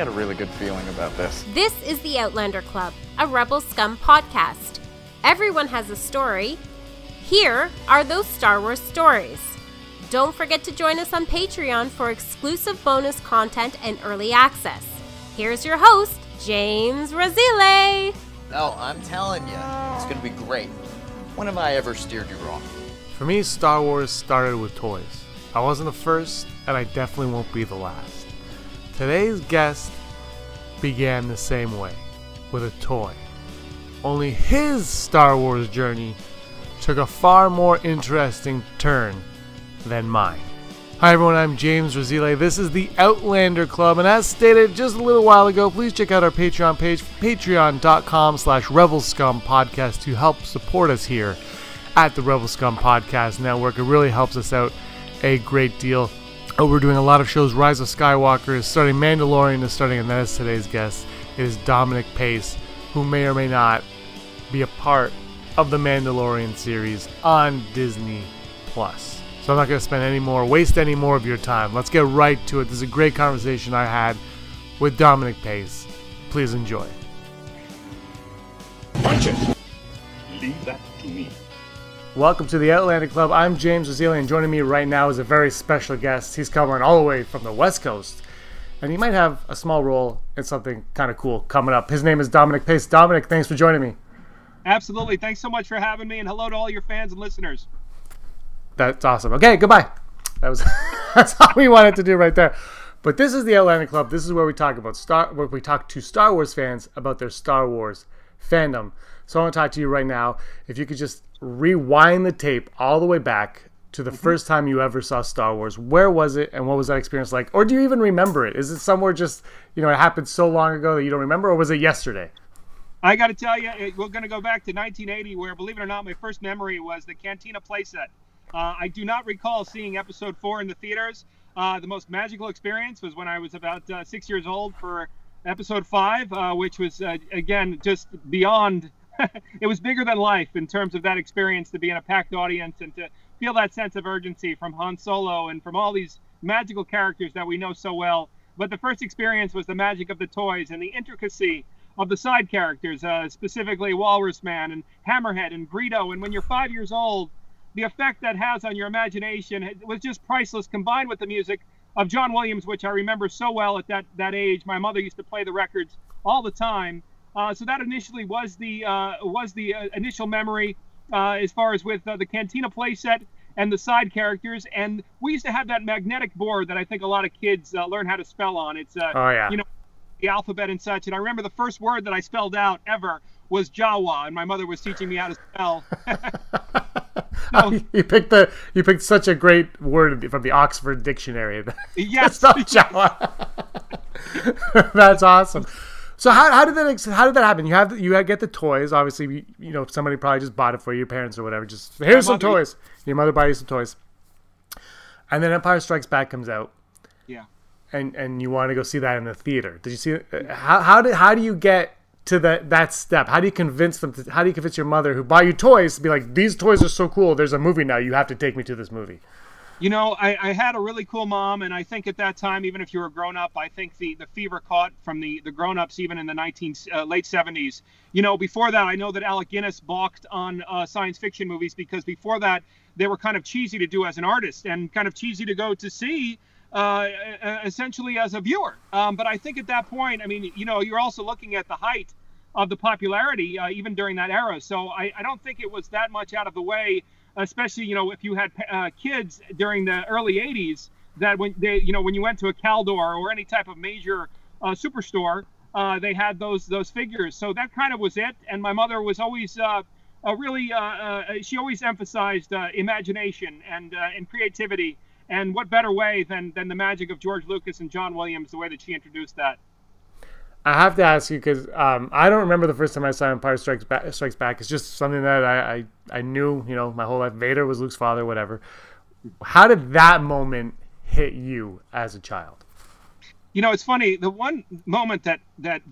get a really good feeling about this. This is the Outlander Club, a Rebel Scum podcast. Everyone has a story. Here are those Star Wars stories. Don't forget to join us on Patreon for exclusive bonus content and early access. Here's your host, James Razile. Oh, I'm telling you, it's going to be great. When have I ever steered you wrong? For me, Star Wars started with toys. I wasn't the first, and I definitely won't be the last. Today's guest began the same way, with a toy. Only his Star Wars journey took a far more interesting turn than mine. Hi everyone, I'm James Razile. This is the Outlander Club, and as stated just a little while ago, please check out our Patreon page, patreon.com/Rebel Scum Podcast, to help support us here at the Rebel Scum Podcast Network. It really helps us out a great deal. We're doing a lot of shows. Rise of Skywalker is starting, Mandalorian is starting, and that is today's guest. It is Dominic Pace, who may or may not be a part of the Mandalorian series on Disney Plus. So I'm not going to spend any more, waste any more of your time. Let's get right to it. This is a great conversation I had with Dominic Pace. Please enjoy. Punch it. Leave that to me. Welcome to the Outlander Club. I'm James Razile, and joining me right now is a very special guest. He's coming all the way from the West Coast, and he might have a small role in something kind of cool coming up. His name is Dominic Pace. Dominic, thanks for joining me. Absolutely. Thanks so much for having me, and hello to all your fans and listeners. That's awesome. Okay, goodbye. That's all we wanted to do right there. But this is the Outlander Club. This is where we talk about where we talk to Star Wars fans about their Star Wars fandom. So I want to talk to you right now. If you could just rewind the tape all the way back to the first time you ever saw Star Wars, where was it, and what was that experience like? Or do you even remember it? Is it somewhere just, you know, it happened so long ago that you don't remember, or was it yesterday? I got to tell you, we're going to go back to 1980, where, believe it or not, my first memory was the Cantina playset. I do not recall seeing Episode 4 in the theaters. The most magical experience was when I was about 6 years old for Episode 5, which was, again, just beyond... It was bigger than life in terms of that experience, to be in a packed audience and to feel that sense of urgency from Han Solo and from all these magical characters that we know so well. But the first experience was the magic of the toys and the intricacy of the side characters, specifically Walrus Man and Hammerhead and Greedo. And when you're 5 years old, the effect that has on your imagination was just priceless, combined with the music of John Williams, which I remember so well at that age. My mother used to play the records all the time. So that initially was the initial memory as far as with the Cantina playset and the side characters. And we used to have that magnetic board that I think a lot of kids learn how to spell on. It's you know, the alphabet and such. And I remember the first word that I spelled out ever was Jawa, and my mother was teaching me how to spell. No. You picked such a great word from the Oxford Dictionary. Yes, Jawa. That's awesome. So how did that happen? You get the toys. Obviously, you know somebody probably just bought it for you, your parents or whatever. Just here's some toys. Your mother bought you some toys, and then Empire Strikes Back comes out. Yeah. And you want to go see that in the theater. Did you see it? How do you get to that step? How do you convince your mother, who bought you toys, to be like, these toys are so cool, there's a movie now, you have to take me to this movie? You know, I had a really cool mom, and I think at that time, even if you were a grown-up, I think the fever caught from the grown-ups even in the late 70s. You know, before that, I know that Alec Guinness balked on science fiction movies, because before that, they were kind of cheesy to do as an artist and kind of cheesy to go to see, essentially as a viewer. But I think at that point, I mean, you know, you're also looking at the height of the popularity even during that era. So I don't think it was that much out of the way, especially, you know, if you had kids during the early 80s, that when they, you know, when you went to a Caldor or any type of major superstore, they had those figures. So that kind of was it. And my mother was always she always emphasized imagination and creativity. And what better way than the magic of George Lucas and John Williams, the way that she introduced that? I have to ask you, because I don't remember the first time I saw Empire Strikes Back. It's just something that I knew, you know, my whole life. Vader was Luke's father, whatever. How did that moment hit you as a child? You know, it's funny. The one moment that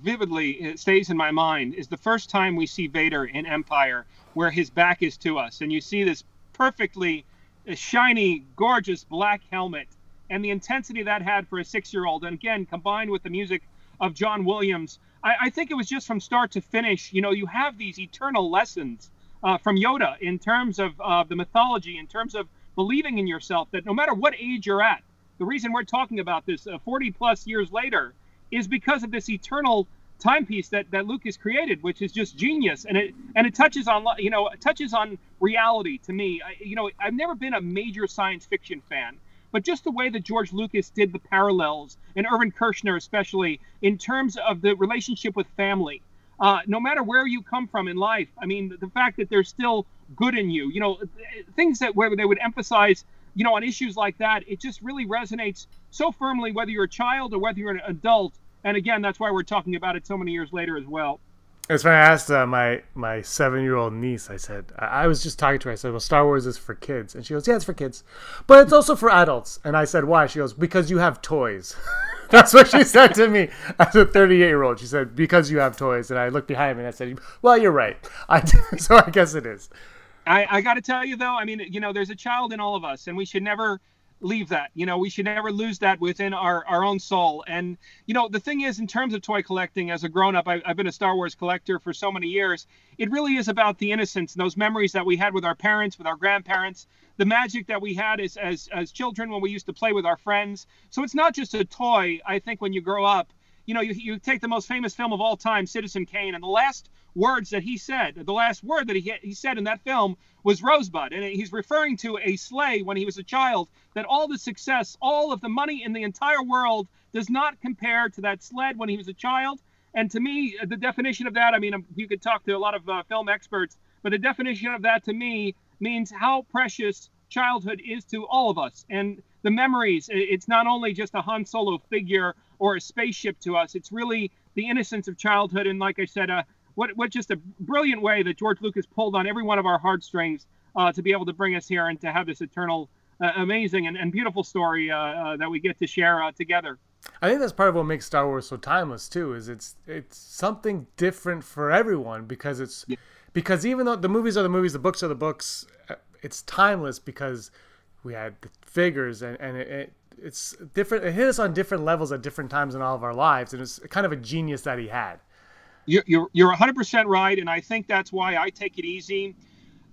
vividly stays in my mind is the first time we see Vader in Empire, where his back is to us. And you see this perfectly shiny, gorgeous black helmet, and the intensity that had for a 6-year-old. And again, combined with the music of John Williams, I think it was just from start to finish, you know, you have these eternal lessons from Yoda in terms of the mythology, in terms of believing in yourself, that no matter what age you're at, the reason we're talking about this 40 plus years later is because of this eternal timepiece that Lucas created, which is just genius. And it touches on, you know, it touches on reality to me. You know, I've never been a major science fiction fan, but just the way that George Lucas did the parallels, and Irvin Kershner especially, in terms of the relationship with family. No matter where you come from in life, I mean, the fact that there's still good in you, you know, things that where they would emphasize, you know, on issues like that, it just really resonates so firmly, whether you're a child or whether you're an adult. And again, that's why we're talking about it so many years later as well. That's when I asked my 7-year-old niece, I said, I was just talking to her, I said, well, Star Wars is for kids. And she goes, yeah, it's for kids, but it's also for adults. And I said, why? She goes, because you have toys. That's what she said to me as a 38-year-old. She said, because you have toys. And I looked behind me and I said, well, you're right. So I guess it is. I got to tell you, though, I mean, you know, there's a child in all of us, and we should never leave that. You know, we should never lose that within our own soul. And, you know, the thing is, in terms of toy collecting, as a grown-up, I've been a Star Wars collector for so many years. It really is about the innocence and those memories that we had with our parents, with our grandparents, the magic that we had as children when we used to play with our friends. So it's not just a toy. I think when you grow up, you know, you take the most famous film of all time, Citizen Kane, and the last words that he said, the last word that he said in that film was Rosebud. And he's referring to a sleigh when he was a child, that all the success, all of the money in the entire world does not compare to that sled when he was a child. And to me, the definition of that, I mean, you could talk to a lot of film experts, but the definition of that to me means how precious childhood is to all of us. And the memories, it's not only just a Han Solo figure or a spaceship to us, it's really the innocence of childhood. And like I said, what just a brilliant way that George Lucas pulled on every one of our heartstrings to be able to bring us here and to have this eternal, amazing and beautiful story that we get to share together. I think that's part of what makes Star Wars so timeless too, is it's something different for everyone, because it's because even though the movies are the movies, the books are the books, it's timeless because we had the figures and it's different. It hit us on different levels at different times in all of our lives. And it's kind of a genius that he had. You're 100% right. And I think that's why I take it easy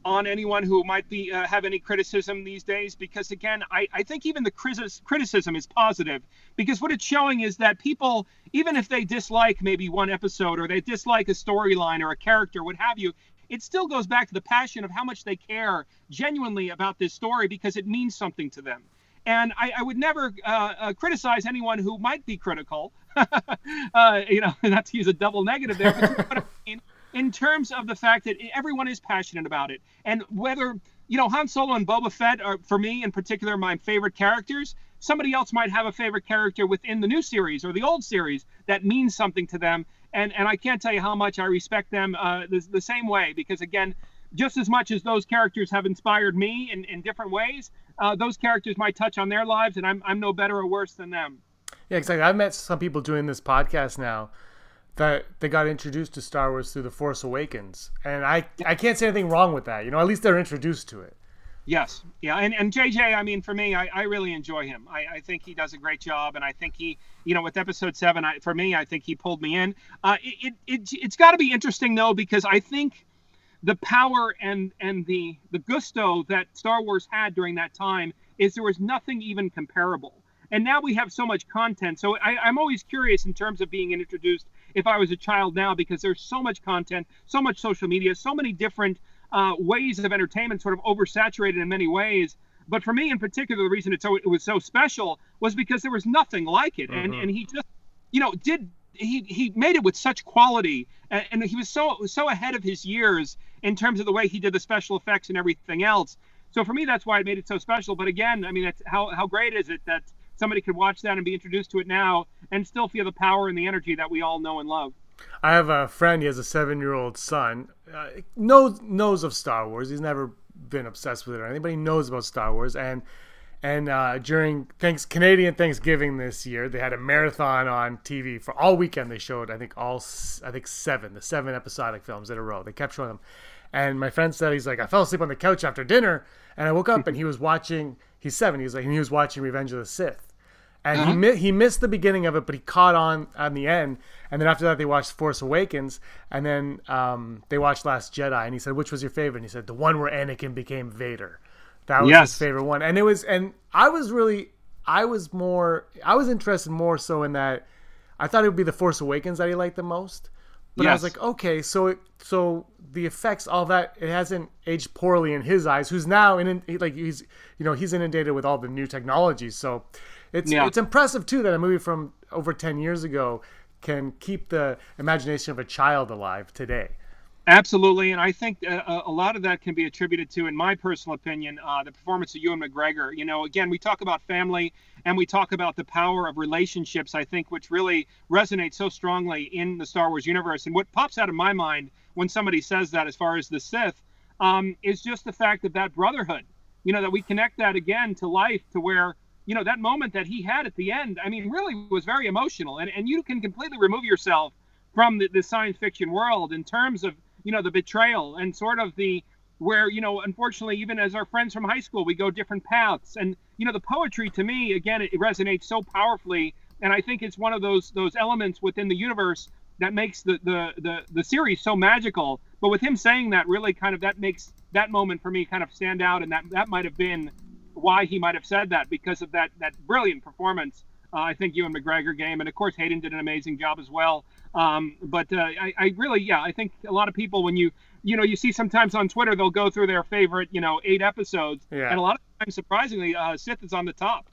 on anyone who might be have any criticism these days, because again, I think even the criticism is positive, because what it's showing is that people, even if they dislike maybe one episode or they dislike a storyline or a character, what have you, it still goes back to the passion of how much they care genuinely about this story, because it means something to them. And I would never criticize anyone who might be critical, you know, not to use a double negative there, but you know what I mean, in terms of the fact that everyone is passionate about it. And whether, you know, Han Solo and Boba Fett are, for me in particular, my favorite characters. Somebody else might have a favorite character within the new series or the old series that means something to them. And I can't tell you how much I respect them the same way, because, again, just as much as those characters have inspired me in different ways, those characters might touch on their lives, and I'm no better or worse than them. Yeah, exactly. I've met some people doing this podcast now that they got introduced to Star Wars through The Force Awakens, and I can't say anything wrong with that. You know, at least they're introduced to it. Yes. Yeah. And JJ, I mean, for me, I really enjoy him. I think he does a great job. And I think he, you know, with episode 7, for me, I think he pulled me in. It's got to be interesting, though, because I think the power and the gusto that Star Wars had during that time is there was nothing even comparable. And now we have so much content. So I'm always curious in terms of being introduced if I was a child now, because there's so much content, so much social media, so many different ways of entertainment, sort of oversaturated in many ways. But for me in particular, the reason it was so special was because there was nothing like it. And he just, you know, he made it with such quality, and he was so ahead of his years in terms of the way he did the special effects and everything else. So for me, that's why it made it so special. But again, I mean, that's how great is it that somebody could watch that and be introduced to it now and still feel the power and the energy that we all know and love. I have a friend. He has a 7-year-old son. Knows of Star Wars. He's never been obsessed with it or anything, but he knows about Star Wars. And during Canadian Thanksgiving this year, they had a marathon on TV for all weekend. They showed seven episodic films in a row. They kept showing them. And my friend said, he's like, I fell asleep on the couch after dinner, and I woke up and he was watching. He's 7. He was watching Revenge of the Sith. And he missed the beginning of it, but he caught on the end. And then after that, they watched Force Awakens. And then they watched Last Jedi. And he said, which was your favorite? And he said, the one where Anakin became Vader. That was his favorite one. And it was, and I was interested more so in that. I thought it would be the Force Awakens that he liked the most. But I was like, okay, so the effects, all that, it hasn't aged poorly in his eyes. Who's now he's inundated with all the new technology. So it's impressive too that a movie from over 10 years ago can keep the imagination of a child alive today. Absolutely, and I think a lot of that can be attributed to, in my personal opinion, the performance of Ewan McGregor. You know, again, we talk about family, and we talk about the power of relationships, I think, which really resonates so strongly in the Star Wars universe. And what pops out of my mind when somebody says that as far as the Sith is just the fact of that brotherhood, you know, that we connect that again to life, to where, you know, that moment that he had at the end, I mean, really was very emotional. And you can completely remove yourself from the science fiction world in terms of, you know, the betrayal and sort of the where, you know, unfortunately, even as our friends from high school, we go different paths. And, you know, the poetry to me, again, it resonates so powerfully. And I think it's one of those elements within the universe that makes the series so magical. But with him saying that, really kind of that makes that moment for me kind of stand out. And that might have been why he might have said that, because of that brilliant performance. I think Ewan McGregor game. And, of course, Hayden did an amazing job as well. I think a lot of people, when you know, you see sometimes on Twitter, they'll go through their favorite, you know, 8 episodes. Yeah. And a lot of times, surprisingly, Sith is on the top.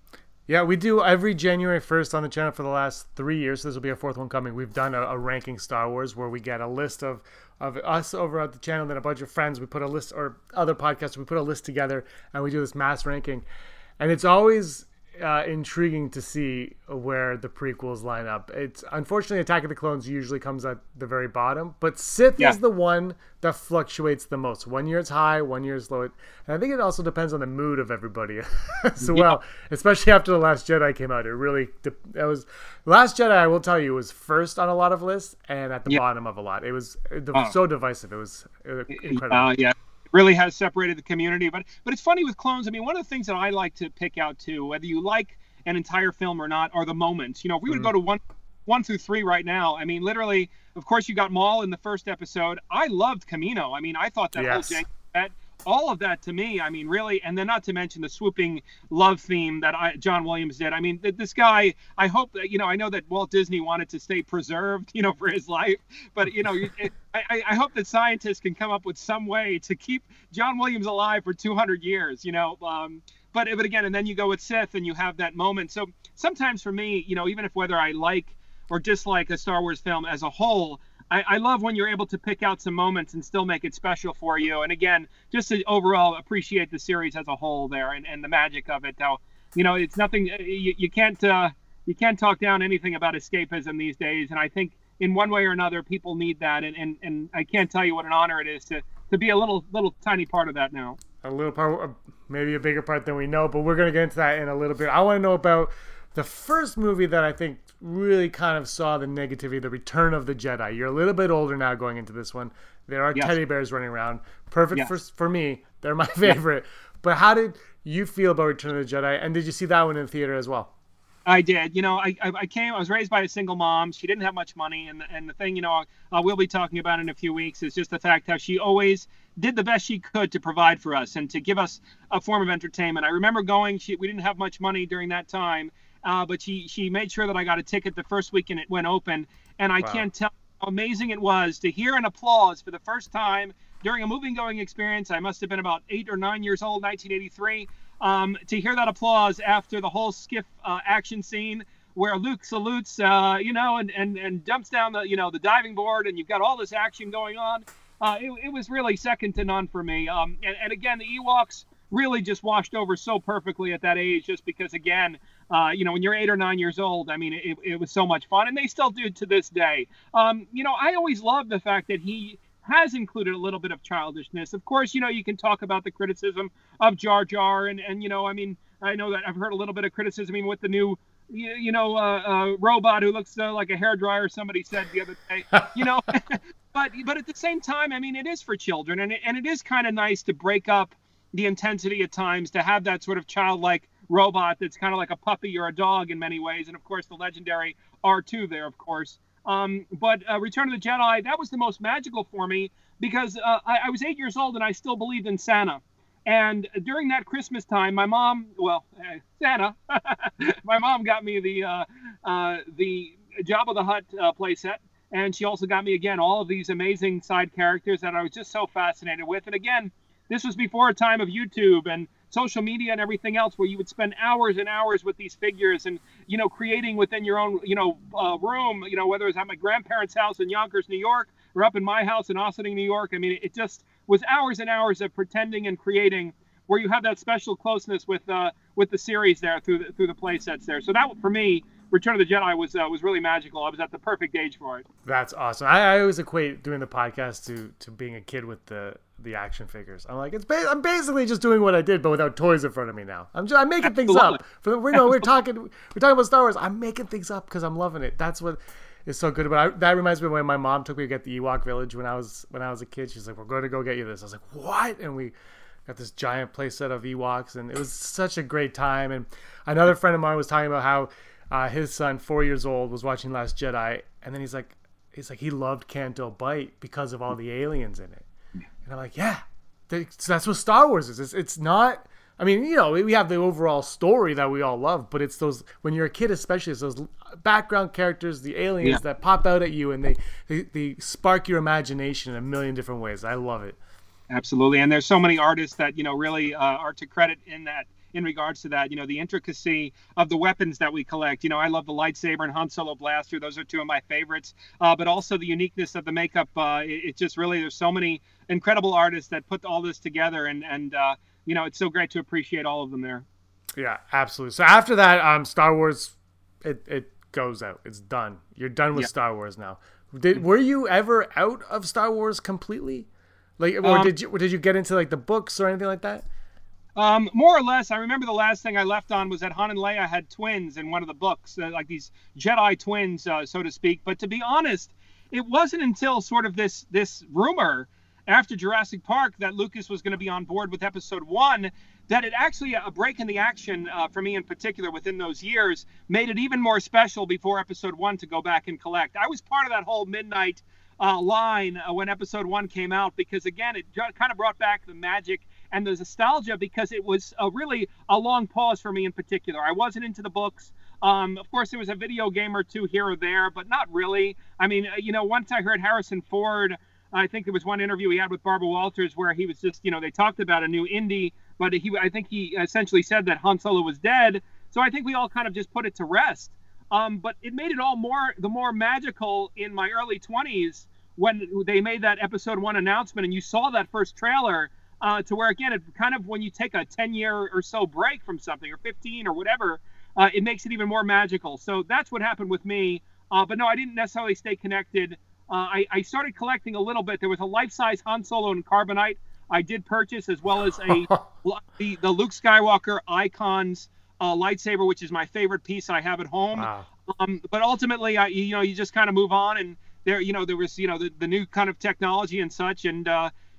Yeah, we do every January 1st on the channel for the last 3 years. So this will be our 4th one coming. We've done a ranking Star Wars where we get a list of us over at the channel, then a bunch of friends. We put a list, or other podcasts, we put a list together, and we do this mass ranking. And it's always intriguing to see where the prequels line up. It's unfortunately Attack of the Clones usually comes at the very bottom, but Sith is the one that fluctuates the most. One year it's high, one year it's low. And I think it also depends on the mood of everybody as well, especially after The Last Jedi came out. It really, that was Last Jedi, I will tell you, was first on a lot of lists and at the bottom of a lot. It was so divisive. It was incredible. Really has separated the community. But it's funny with clones. I mean, one of the things that I like to pick out, too, whether you like an entire film or not, are the moments. You know, if we would go to one through 3 right now, I mean, literally, of course, you got Maul in the first episode. I loved Camino. I mean, I thought that whole thing, all of that to me, I mean, really, and then not to mention the swooping love theme that John Williams did. I mean, this guy, I hope that, you know, I know that Walt Disney wanted to stay preserved, you know, for his life, but, you know, I hope that scientists can come up with some way to keep John Williams alive for 200 years, you know, but again, and then you go with Sith and you have that moment. So sometimes for me, you know, even if whether I like or dislike a Star Wars film as a whole, I love when you're able to pick out some moments and still make it special for you. And again, just to overall appreciate the series as a whole there and the magic of it. Now, you know, it's nothing, you can't talk down anything about escapism these days. And I think in one way or another, people need that. And I can't tell you what an honor it is to be a little tiny part of that now. A little part, maybe a bigger part than we know, but we're going to get into that in a little bit. I want to know about the first movie that I think really kind of saw the negativity, The Return of the Jedi. You're a little bit older now going into this one. There are teddy bears running around. Perfect for me. They're my favorite. But how did you feel about Return of the Jedi? And did you see that one in the theater as well? I did. You know, I was raised by a single mom. She didn't have much money. And the thing, you know, we'll be talking about in a few weeks is just the fact how she always did the best she could to provide for us and to give us a form of entertainment. I remember going, we didn't have much money during that time. But she made sure that I got a ticket the first weekend it went open. And I can't tell how amazing it was to hear an applause for the first time during a movie-going experience. I must have been about 8 or 9 years old, 1983, to hear that applause after the whole skiff action scene where Luke salutes, you know, and dumps down the, you know, the diving board, and you've got all this action going on. It was really second to none for me. And again, the Ewoks really just washed over so perfectly at that age, just because, again, you know, when you're 8 or 9 years old, I mean, it was so much fun, and they still do to this day. You know, I always love the fact that he has included a little bit of childishness. Of course, you know, you can talk about the criticism of Jar Jar, and you know, I mean, I know that I've heard a little bit of criticism, I mean, with the new, you know, robot who looks like a hairdryer, somebody said the other day, you know. but at the same time, I mean, it is for children, and it is kind of nice to break up the intensity at times, to have that sort of childlike robot that's kind of like a puppy or a dog in many ways, and of course the legendary R2 there, of course. But Return of the Jedi, that was the most magical for me, because I was 8 years old and I still believed in Santa. And during that Christmas time, my mom, well, Santa, my mom got me the Jabba the Hutt playset, and she also got me, again, all of these amazing side characters that I was just so fascinated with. And again, this was before a time of YouTube and social media and everything else, where you would spend hours and hours with these figures and, you know, creating within your own, you know, room, you know, whether it's at my grandparents' house in Yonkers, New York, or up in my house in Ossining, New York. I mean, it just was hours and hours of pretending and creating, where you have that special closeness with the series there through the play sets there. So that, for me, Return of the Jedi was really magical. I was at the perfect age for it. That's awesome. I always equate doing the podcast to being a kid with the action figures. I'm like, I'm basically just doing what I did, but without toys in front of me now. I'm making Absolutely. Things up. We're talking about Star Wars. I'm making things up because I'm loving it. That's what is so good about it. That reminds me of when my mom took me to get the Ewok Village when I was a kid. She's like, "We're going to go get you this." I was like, "What?" And we got this giant playset of Ewoks, and it was such a great time. And another friend of mine was talking about how his son, 4 years old, was watching Last Jedi, and then he's like he loved Canto Bight because of all the aliens in it. And I'm like, yeah, that's what Star Wars is. It's not, I mean, you know, we have the overall story that we all love, but it's those, when you're a kid especially, it's those background characters, the aliens yeah. that pop out at you, and they spark your imagination in a million different ways. I love it. Absolutely, and there's so many artists that, you know, really are to credit in that. In regards to that, you know, the intricacy of the weapons that we collect. You know, I love the lightsaber and Han Solo blaster. Those are two of my favorites. But also the uniqueness of the makeup. It just really, there's so many incredible artists that put all this together. And you know, it's so great to appreciate all of them there. Yeah, absolutely. So after that, Star Wars, it goes out. It's done. You're done with yeah. Star Wars now. Were you ever out of Star Wars completely? Like, or did you get into like the books or anything like that? More or less, I remember the last thing I left on was that Han and Leia had twins in one of the books, like these Jedi twins, so to speak. But to be honest, it wasn't until sort of this rumor after Jurassic Park that Lucas was going to be on board with Episode 1 that it actually, a break in the action for me in particular within those years, made it even more special before Episode 1 to go back and collect. I was part of that whole midnight line when Episode 1 came out, because again, it kind of brought back the magic and the nostalgia, because it was really a long pause for me in particular. I wasn't into the books. Of course, there was a video game or two here or there, but not really. I mean, you know, once I heard Harrison Ford, I think there was one interview he had with Barbara Walters where he was just, you know, they talked about a new indie, but I think he essentially said that Han Solo was dead. So I think we all kind of just put it to rest. But it made it all the more magical in my early 20s when they made that Episode 1 announcement and you saw that first trailer. To where, again, it kind of, when you take a 10-year or so break from something, or 15 or whatever, it makes it even more magical. So that's what happened with me. But no, I didn't necessarily stay connected. I started collecting a little bit. There was a life-size Han Solo in Carbonite I did purchase, as well as the Luke Skywalker Icons lightsaber, which is my favorite piece I have at home. Wow. But ultimately, you just kind of move on. And there was the new kind of technology and such. And,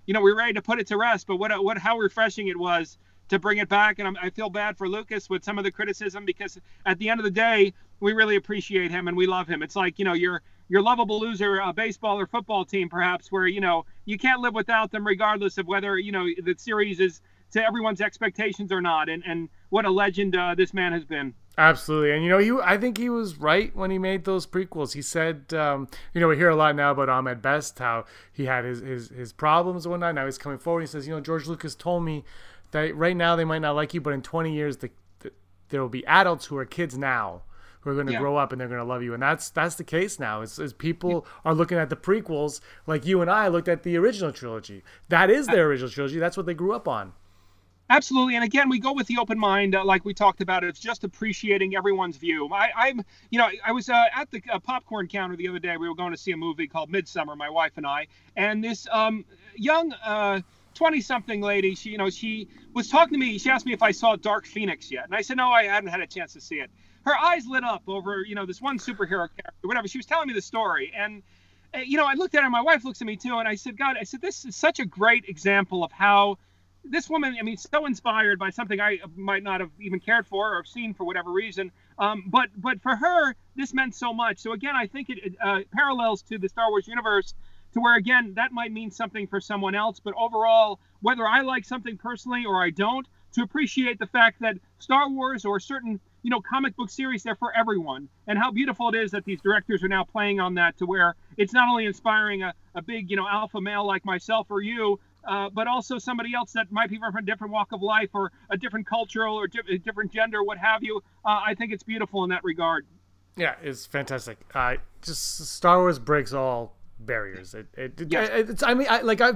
you know, we were ready to put it to rest, but how refreshing it was to bring it back. And I feel bad for Lucas with some of the criticism, because at the end of the day, we really appreciate him and we love him. It's like, you know, your lovable loser baseball or football team, perhaps, where, you know, you can't live without them regardless of whether, you know, the series is to everyone's expectations or not. And what a legend this man has been. Absolutely. And, you know, I think he was right when he made those prequels. He said, you know, we hear a lot now about Ahmed Best, how he had his problems and whatnot. Now he's coming forward. He says, you know, George Lucas told me that right now they might not like you, but in 20 years, there will be adults who are kids now who are going to yeah. grow up and they're going to love you. And that's the case now, is people are looking at the prequels like you and I looked at the original trilogy. That is their original trilogy. That's what they grew up on. Absolutely. And again, we go with the open mind, like we talked about. It's just appreciating everyone's view. I was at the popcorn counter the other day. We were going to see a movie called Midsummer, my wife and I. And this young 20-something lady, she was talking to me. She asked me if I saw Dark Phoenix yet. And I said, no, I hadn't had a chance to see it. Her eyes lit up over, you know, this one superhero character, whatever. She was telling me the story. And, you know, I looked at her. My wife looks at me, too. And I said, God, this is such a great example of how this woman, I mean, so inspired by something I might not have even cared for or seen for whatever reason. But for her, this meant so much. So again, I think it parallels to the Star Wars universe, to where, again, that might mean something for someone else. But overall, whether I like something personally or I don't, to appreciate the fact that Star Wars or certain, you know, comic book series, they're for everyone. And how beautiful it is that these directors are now playing on that, to where it's not only inspiring a big, you know, alpha male like myself or you, but also somebody else that might be from a different walk of life or a different cultural or different gender, what have you. I think it's beautiful in that regard. Yeah, it's fantastic. Just Star Wars breaks all barriers. I'm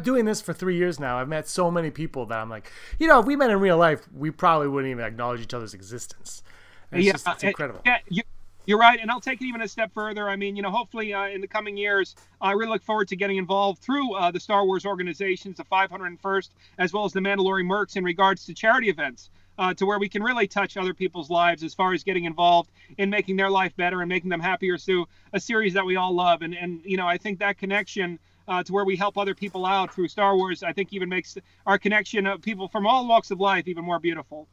doing this for 3 years now. I've met so many people that I'm like, you know, if we met in real life, we probably wouldn't even acknowledge each other's existence. And it's just, it's incredible. Yeah, you're right, and I'll take it even a step further. I mean, you know, hopefully in the coming years, I really look forward to getting involved through the Star Wars organizations, the 501st, as well as the Mandalorian Mercs, in regards to charity events, to where we can really touch other people's lives as far as getting involved in making their life better and making them happier through a series that we all love. And you know, I think that connection to where we help other people out through Star Wars, I think even makes our connection of people from all walks of life even more beautiful.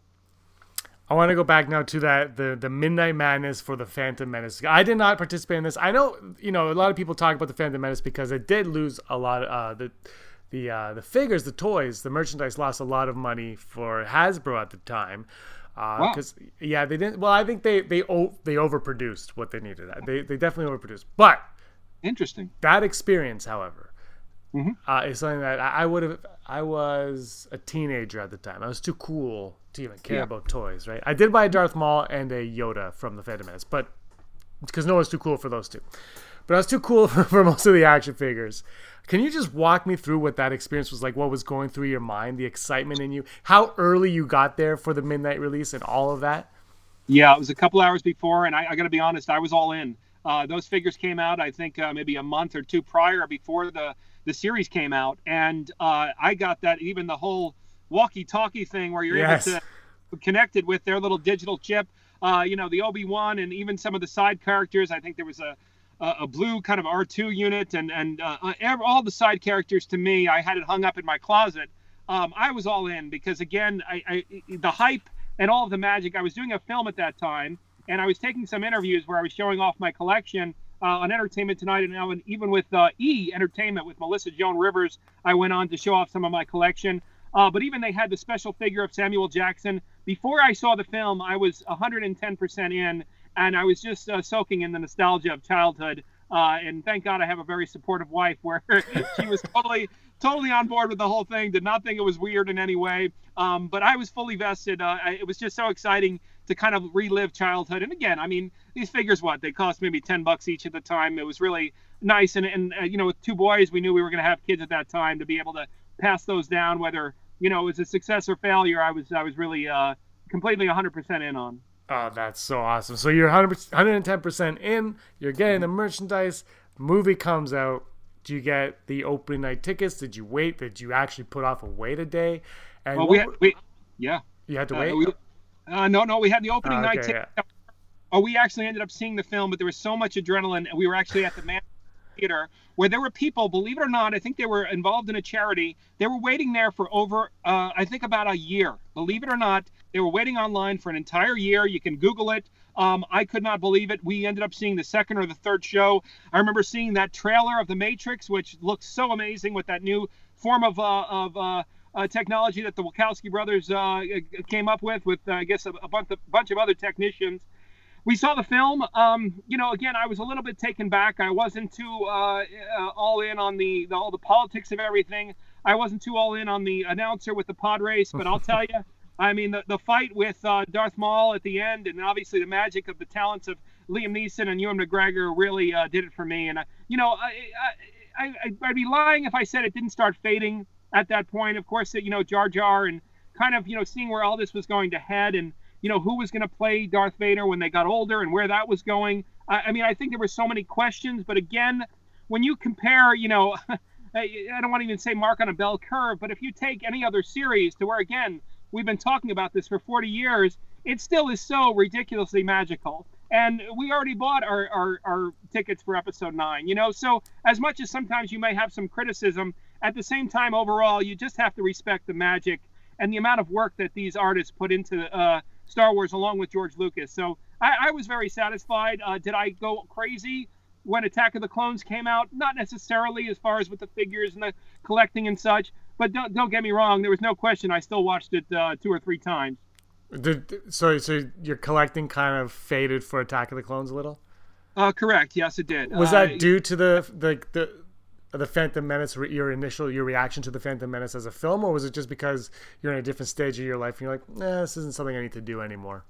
I want to go back now to that the Midnight Madness for the Phantom Menace. I did not participate in this. I know, you know, a lot of people talk about the Phantom Menace because it did lose a lot of the figures, the toys, the merchandise lost a lot of money for Hasbro at the time. Because wow. Yeah, they didn't. Well, I think they overproduced what they needed. They definitely overproduced. But interesting, that experience, however, is something that I would have. I was a teenager at the time. I was too cool to even care about toys, right? I did buy a Darth Maul and a Yoda from the Phantom Menace, but because no one's too cool for those two. But I was too cool for most of the action figures. Can you just walk me through what that experience was like? What was going through your mind? The excitement in you? How early you got there for the midnight release and all of that? Yeah, it was a couple hours before, and I got to be honest, I was all in. Those figures came out, I think, maybe a month or two prior, before the series came out. And I got that, even the whole walkie-talkie thing where you're able to connect it with their little digital chip, you know, the Obi-Wan and even some of the side characters. I think there was a blue kind of R2 unit and all the side characters. To me, I had it hung up in my closet. I was all in because, again, the hype and all of the magic. I was doing a film at that time, and I was taking some interviews where I was showing off my collection on Entertainment Tonight, and now even with E! Entertainment with Melissa Joan Rivers, I went on to show off some of my collection. But even they had the special figure of Samuel Jackson. Before I saw the film, I was 110% in, and I was just soaking in the nostalgia of childhood. And thank God I have a very supportive wife, where she was totally on board with the whole thing, did not think it was weird in any way. But I was fully vested. It was just so exciting to kind of relive childhood. And again, I mean, these figures, they cost maybe $10 each at the time. It was really nice. And you know, with two boys, we knew we were going to have kids at that time, to be able to pass those down, whether, you know, it was a success or failure. I was really completely 100% in on. Oh, that's so awesome. So you're 110% in, you're getting the merchandise, movie comes out. Do you get the opening night tickets? Did you wait? Did you actually put off and wait a day? And well, you had to wait? No, we had the opening night tickets. Yeah. Oh, we actually ended up seeing the film, but there was so much adrenaline, and we were actually at the Man Theater, where there were people, believe it or not, I think they were involved in a charity. They were waiting there for over, I think, about a year. Believe it or not, they were waiting online for an entire year. You can Google it. I could not believe it. We ended up seeing the second or the third show. I remember seeing that trailer of The Matrix, which looks so amazing with that new form of technology that the Wachowski brothers came up with I guess, a bunch of other technicians. We saw the film. You know, again, I was a little bit taken back. I wasn't too all in on all the politics of everything. I wasn't too all in on the announcer with the pod race. But I'll tell you, I mean, the fight with Darth Maul at the end, and obviously the magic of the talents of Liam Neeson and Ewan McGregor really did it for me. And, you know, I'd be lying if I said it didn't start fading at that point. Of course, you know, Jar Jar, and kind of, you know, seeing where all this was going to head, and, you know, who was going to play Darth Vader when they got older and where that was going. I mean, I think there were so many questions. But again, when you compare, you know, I don't want to even say mark on a bell curve, but if you take any other series, to where, again, we've been talking about this for 40 years, it still is so ridiculously magical. And we already bought our tickets for episode 9, you know. So as much as sometimes you may have some criticism, at the same time, overall, you just have to respect the magic and the amount of work that these artists put into Star Wars along with George Lucas. So I was very satisfied. Did I go crazy when Attack of the Clones came out? Not necessarily, as far as with the figures and the collecting and such. But don't get me wrong, there was no question. I still watched it 2 or 3 times. So your collecting kind of faded for Attack of the Clones a little? Correct. Yes, it did. Was that due to the Phantom Menace, your reaction to the Phantom Menace as a film, or was it just because you're in a different stage of your life and you're like, nah, this isn't something I need to do anymore?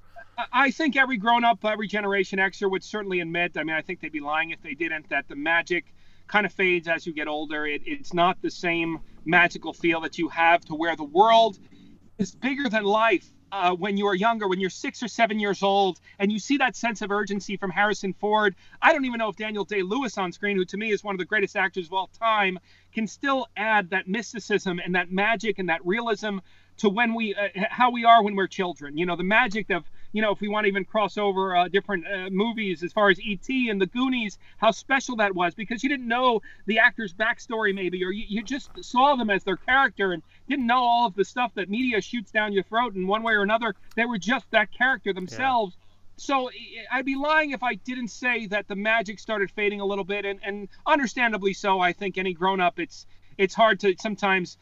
I think every grown-up, every Generation Xer would certainly admit, I mean, I think they'd be lying if they didn't, that the magic kind of fades as you get older. It's not the same magical feel that you have to where the world is bigger than life. When you are younger, when you're 6 or 7 years old, and you see that sense of urgency from Harrison Ford. I don't even know if Daniel Day-Lewis on screen, who to me is one of the greatest actors of all time, can still add that mysticism and that magic and that realism to when we, how we are when we're children. You know, the magic of, you know, if we want to even cross over different movies as far as E.T. and The Goonies, how special that was because you didn't know the actor's backstory maybe, or you just saw them as their character and didn't know all of the stuff that media shoots down your throat in one way or another. They were just that character themselves. Yeah. So I'd be lying if I didn't say that the magic started fading a little bit, and understandably so. I think any grown-up, it's hard to sometimes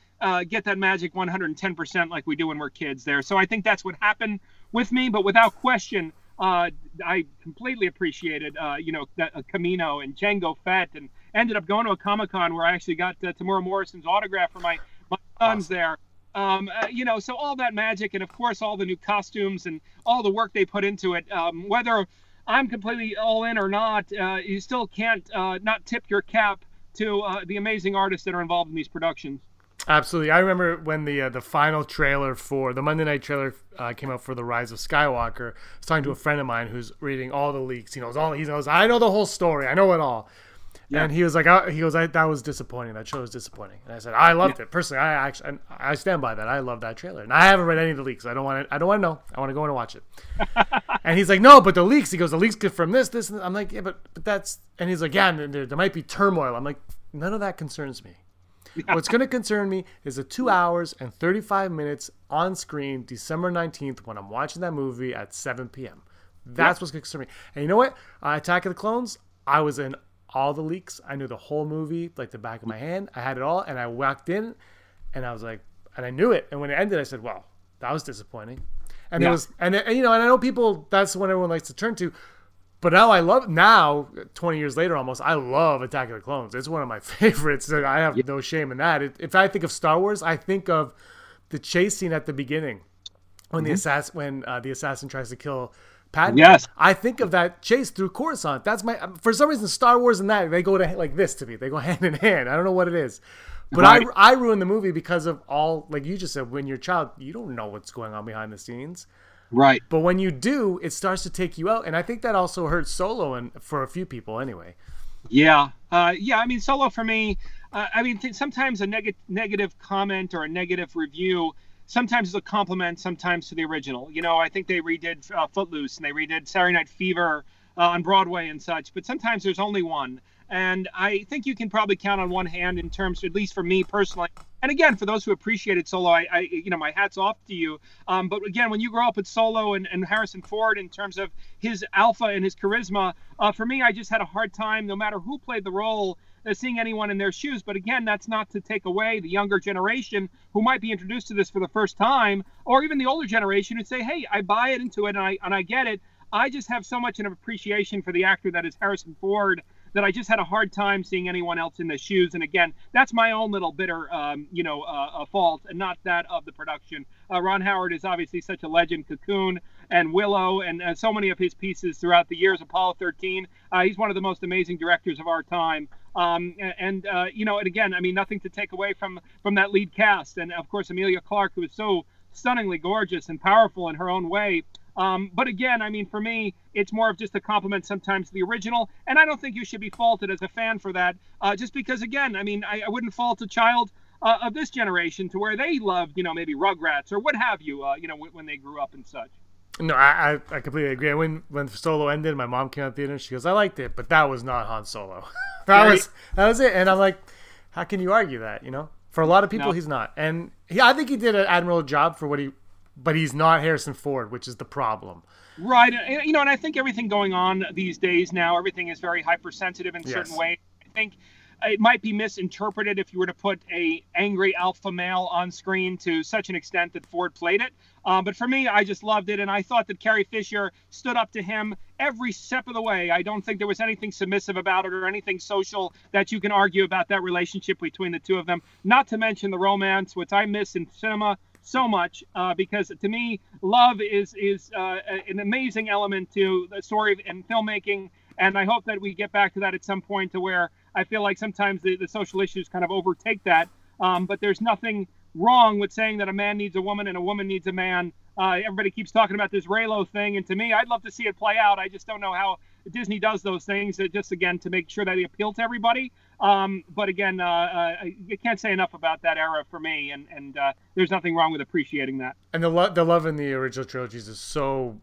get that magic 110% like we do when we're kids there. So I think that's what happened with me. But without question, I completely appreciated, you know, that, Camino and Jango Fett, and ended up going to a Comic-Con where I actually got Tamora Morrison's autograph for my sons there. You know, so all that magic and, of course, all the new costumes and all the work they put into it, whether I'm completely all in or not, you still can't not tip your cap to the amazing artists that are involved in these productions. Absolutely. I remember when the final trailer for the Monday night trailer came out for The Rise of Skywalker. I was talking to a friend of mine who's reading all the leaks. He knows, I know the whole story. I know it all. Yeah. And he was like, that was disappointing. That show was disappointing. And I said, I loved it personally. I stand by that. I love that trailer, and I haven't read any of the leaks. I don't want to know. I want to go in and watch it. And he's like, no, but the leaks. He goes, the leaks get from this, this. And I'm like, yeah, but that's. And he's like, yeah, and there might be turmoil. I'm like, none of that concerns me. What's going to concern me is the 2 hours and 35 minutes on screen, December 19th, when I'm watching that movie at 7 p.m. That's what's going to concern me. And you know what? Attack of the Clones. I was in all the leaks. I knew the whole movie like the back of my hand. I had it all, and I walked in, and I was like, and I knew it. And when it ended, I said, "Wow, that was disappointing." And it was, and you know, and I know people. That's what everyone likes to turn to. But now I love, 20 years later almost, I love Attack of the Clones. It's one of my favorites. I have no shame in that. If I think of Star Wars, I think of the chase scene at the beginning when the assassin tries to kill Padme. Yes. I think of that chase through Coruscant. That's my, for some reason, Star Wars and that, they go to, like this to me. They go hand in hand. I don't know what it is. But right. I ruined the movie because of all, like you just said, when you're a child, you don't know what's going on behind the scenes. Right. But when you do, it starts to take you out. And I think that also hurt Solo, and for a few people anyway. Yeah. I mean, Solo for me, sometimes a negative comment or a negative review sometimes is a compliment, sometimes to the original. You know, I think they redid Footloose, and they redid Saturday Night Fever on Broadway and such. But sometimes there's only one. And I think you can probably count on one hand in terms, at least for me personally. And again, for those who appreciated Solo, you know, my hat's off to you. But again, when you grow up with Solo and Harrison Ford in terms of his alpha and his charisma, for me, I just had a hard time, no matter who played the role, seeing anyone in their shoes. But again, that's not to take away the younger generation who might be introduced to this for the first time, or even the older generation who say, hey, I buy it into it and I get it. I just have so much of an appreciation for the actor that is Harrison Ford, that I just had a hard time seeing anyone else in the shoes. And again, that's my own little bitter, fault, and not that of the production. Ron Howard is obviously such a legend. Cocoon and Willow and so many of his pieces throughout the years, Apollo 13. He's one of the most amazing directors of our time. You know, and again, I mean, nothing to take away from that lead cast. And of course, Emilia Clarke, who is so stunningly gorgeous and powerful in her own way. But again, I mean, for me, it's more of just a compliment sometimes to the original. And I don't think you should be faulted as a fan for that, just because, again, I mean, I wouldn't fault a child of this generation to where they loved, you know, maybe Rugrats or what have you, you know, when they grew up and such. No, I completely agree. When Solo ended, my mom came out of the theater and she goes, I liked it, but that was not Han Solo. That was it. And I'm like, how can you argue that, you know? For a lot of people, he's not. And I think he did an admirable job for what he... But he's not Harrison Ford, which is the problem. Right. You know, and I think everything going on these days now, everything is very hypersensitive in certain ways. I think it might be misinterpreted if you were to put a angry alpha male on screen to such an extent that Ford played it. But for me, I just loved it. And I thought that Carrie Fisher stood up to him every step of the way. I don't think there was anything submissive about it or anything social that you can argue about that relationship between the two of them. Not to mention the romance, which I miss in cinema so much, because to me, love is an amazing element to the story and filmmaking. And I hope that we get back to that at some point, to where I feel like sometimes the social issues kind of overtake that. But there's nothing wrong with saying that a man needs a woman and a woman needs a man. Everybody keeps talking about this Reylo thing. And to me, I'd love to see it play out. I just don't know how Disney does those things, just, again, to make sure that they appeal to everybody. But again, I can't say enough about that era for me, and there's nothing wrong with appreciating that. And the love in the original trilogies is so,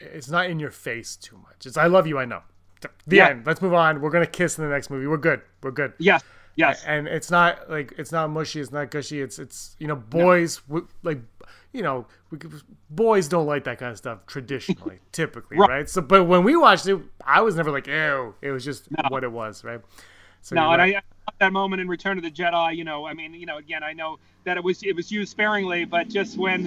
it's not in your face too much. It's I love you, I know. The end. Let's move on. We're gonna kiss in the next movie. We're good. We're good. Yes. Yes. And it's not like, it's not mushy. It's not gushy. It's you know, boys boys don't like that kind of stuff traditionally, typically, right? So, but when we watched it, I was never like, ew. It was just what it was, right? So I love that moment in Return of the Jedi. You know, I mean, you know, again, I know that it was used sparingly, but just when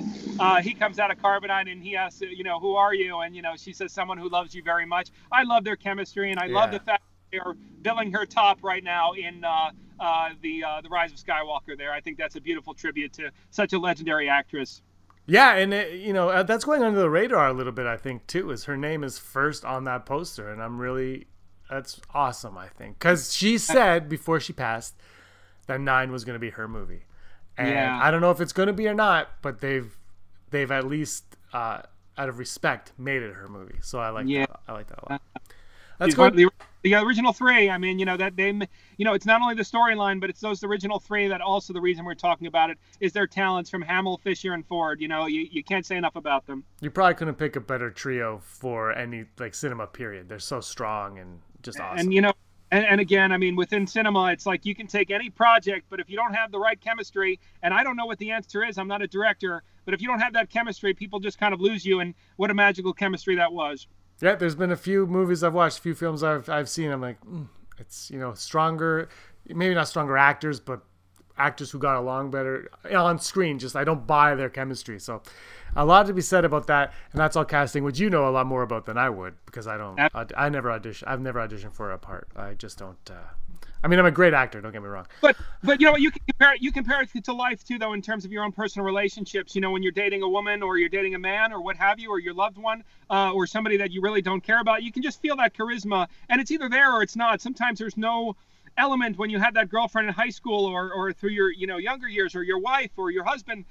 he comes out of Carbonite and he asks, you know, who are you? And, you know, she says, someone who loves you very much. I love their chemistry, and I love the fact that they are billing her top right now in the Rise of Skywalker there. I think that's a beautiful tribute to such a legendary actress. Yeah, and, that's going under the radar a little bit, I think, too, is her name is first on that poster, and I'm really... That's awesome, I think, because she said before she passed that 9 was going to be her movie, and I don't know if it's going to be or not, but they've at least out of respect made it her movie. So I like that. I like that a lot. Let's go. The original 3. I mean, you know that they, you know, it's not only the storyline, but it's those original 3 that also the reason we're talking about it is their talents from Hamill, Fisher, and Ford. You know, you can't say enough about them. You probably couldn't pick a better trio for any like cinema period. They're so strong and. Just awesome. And, you know, and again, I mean, within cinema, it's like you can take any project, but if you don't have the right chemistry, and I don't know what the answer is, I'm not a director, but if you don't have that chemistry, people just kind of lose you, and what a magical chemistry that was. Yeah, there's been a few movies I've watched, a few films I've seen, I'm like, it's, you know, stronger, maybe not stronger actors, but actors who got along better on screen. Just I don't buy their chemistry. So a lot to be said about that, and that's all casting, which you know a lot more about than I would, because I never audition. I've never auditioned for a part. I just don't. I mean, I'm a great actor, don't get me wrong. But you know, you can compare it. You compare it to life too, though, in terms of your own personal relationships. You know, when you're dating a woman, or you're dating a man, or what have you, or your loved one, or somebody that you really don't care about, you can just feel that charisma, and it's either there or it's not. Sometimes there's no element when you had that girlfriend in high school or through your, you know, younger years, or your wife or your husband,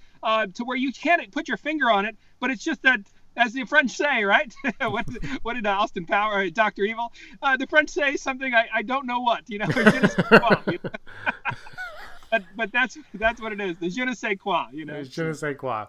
to where you can't put your finger on it, but it's just that, as the French say, right? what did Austin Power, Dr. Evil, the French say something, I don't know what, you know, je ne sais quoi, you know? but that's what it is, the je ne sais quoi, you know. Je ne sais quoi.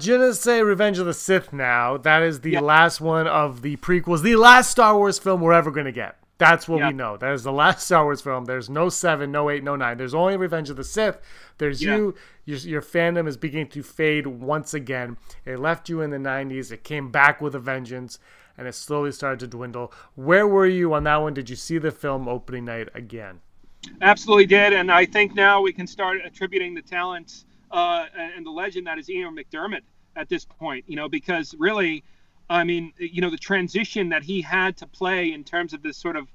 Je ne sais Revenge of the Sith now. That is the last one of the prequels, the last Star Wars film we're ever going to get. That's what we know. That is the last Star Wars film. There's no 7, no 8, no 9. There's only Revenge of the Sith. There's you. Your fandom is beginning to fade once again. It left you in the 90s. It came back with a vengeance, and it slowly started to dwindle. Where were you on that one? Did you see the film opening night again? Absolutely did, and I think now we can start attributing the talent and the legend that is Ian McDermott at this point, you know, because really – I mean, you know, the transition that he had to play in terms of this sort of,